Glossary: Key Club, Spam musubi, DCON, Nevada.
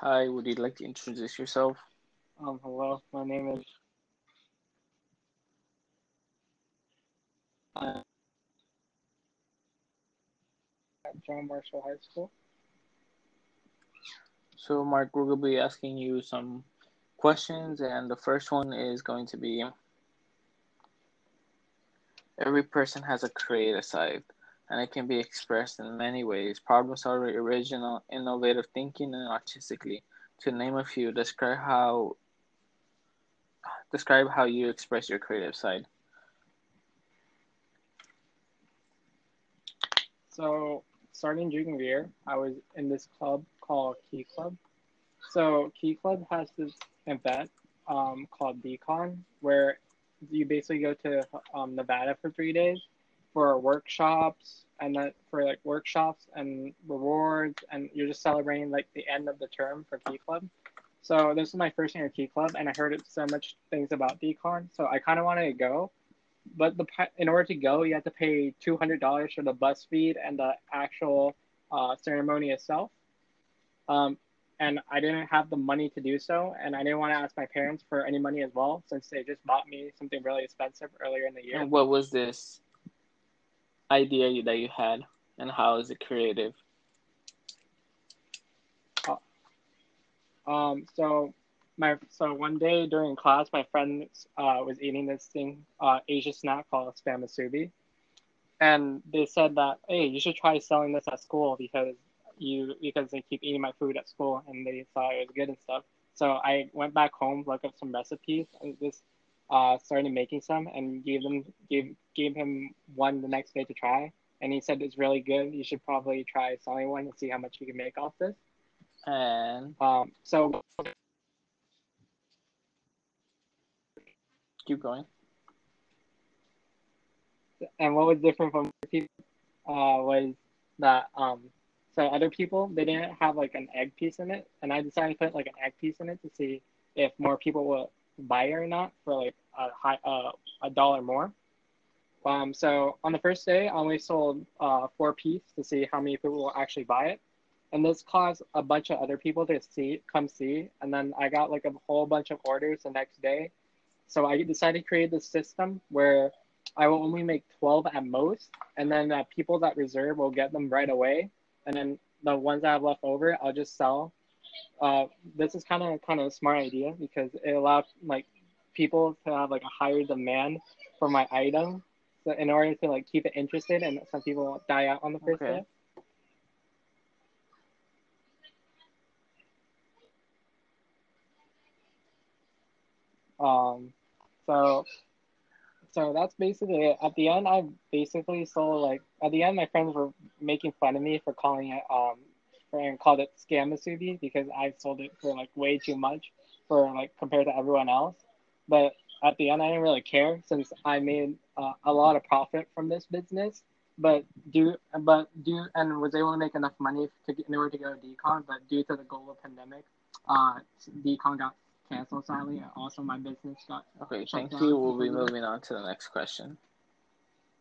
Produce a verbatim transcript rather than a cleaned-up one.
Hi, would you like to introduce yourself? Um, hello, my name is... Uh, at John Marshall High School. So, Mark, we're going to be asking you some questions, and the first one is going to be... Every person has a creative side, and it can be expressed in many ways. Problem solving, original, innovative thinking, and artistically. To name a few, describe how describe how you express your creative side. So, starting junior year, I was in this club called Key Club. So, Key Club has this event um, called DCON, where you basically go to um, Nevada for three days for workshops and that for like workshops and rewards, and you're just celebrating like the end of the term for Key Club. So this was my first year at Key Club, and I heard so much things about DCON, so I kind of wanted to go. But the in order to go, you have to pay two hundred dollars for the bus feed and the actual uh, ceremony itself. Um, and I didn't have the money to do so, and I didn't want to ask my parents for any money as well, since they just bought me something really expensive earlier in the year. And what was this idea that you had, and how is it creative? Uh, um. So, my so one day during class, my friend uh, was eating this thing, uh, Asian snack called Spam musubi, and they said that, hey, you should try selling this at school because. You because they keep eating my food at school and they thought it was good and stuff. So I went back home, looked up some recipes, and just uh, started making some and gave them gave gave him one the next day to try. And he said it's really good. You should probably try selling one and see how much you can make off this. And um, so keep going. And what was different from other people uh, was that. Um, So other people, they didn't have like an egg piece in it, and I decided to put like an egg piece in it to see if more people will buy it or not for like a high uh, a dollar more. Um, so on the first day, I only sold uh, four piece to see how many people will actually buy it, and this caused a bunch of other people to see come see, and then I got like a whole bunch of orders the next day. So I decided to create this system where I will only make twelve at most, and then uh, people that reserve will get them right away. And then the ones that I have left over, I'll just sell. Uh, this is kind of kind of a smart idea because it allowed like people to have like a higher demand for my item, so in order to like keep it interested, and some people die out on the first okay. day. Um, so. So that's basically it. At the end, I basically sold, like, at the end, my friends were making fun of me for calling it, um, and called it Scam musubi because I sold it for, like, way too much for, like, compared to everyone else. But at the end, I didn't really care since I made uh, a lot of profit from this business, but due, but due, and was able to make enough money to get, in order to go to DCON, but due to the global pandemic, uh, DCON got canceled, sadly. Also, my business got... Okay, thank you. We'll be moving on to the next question.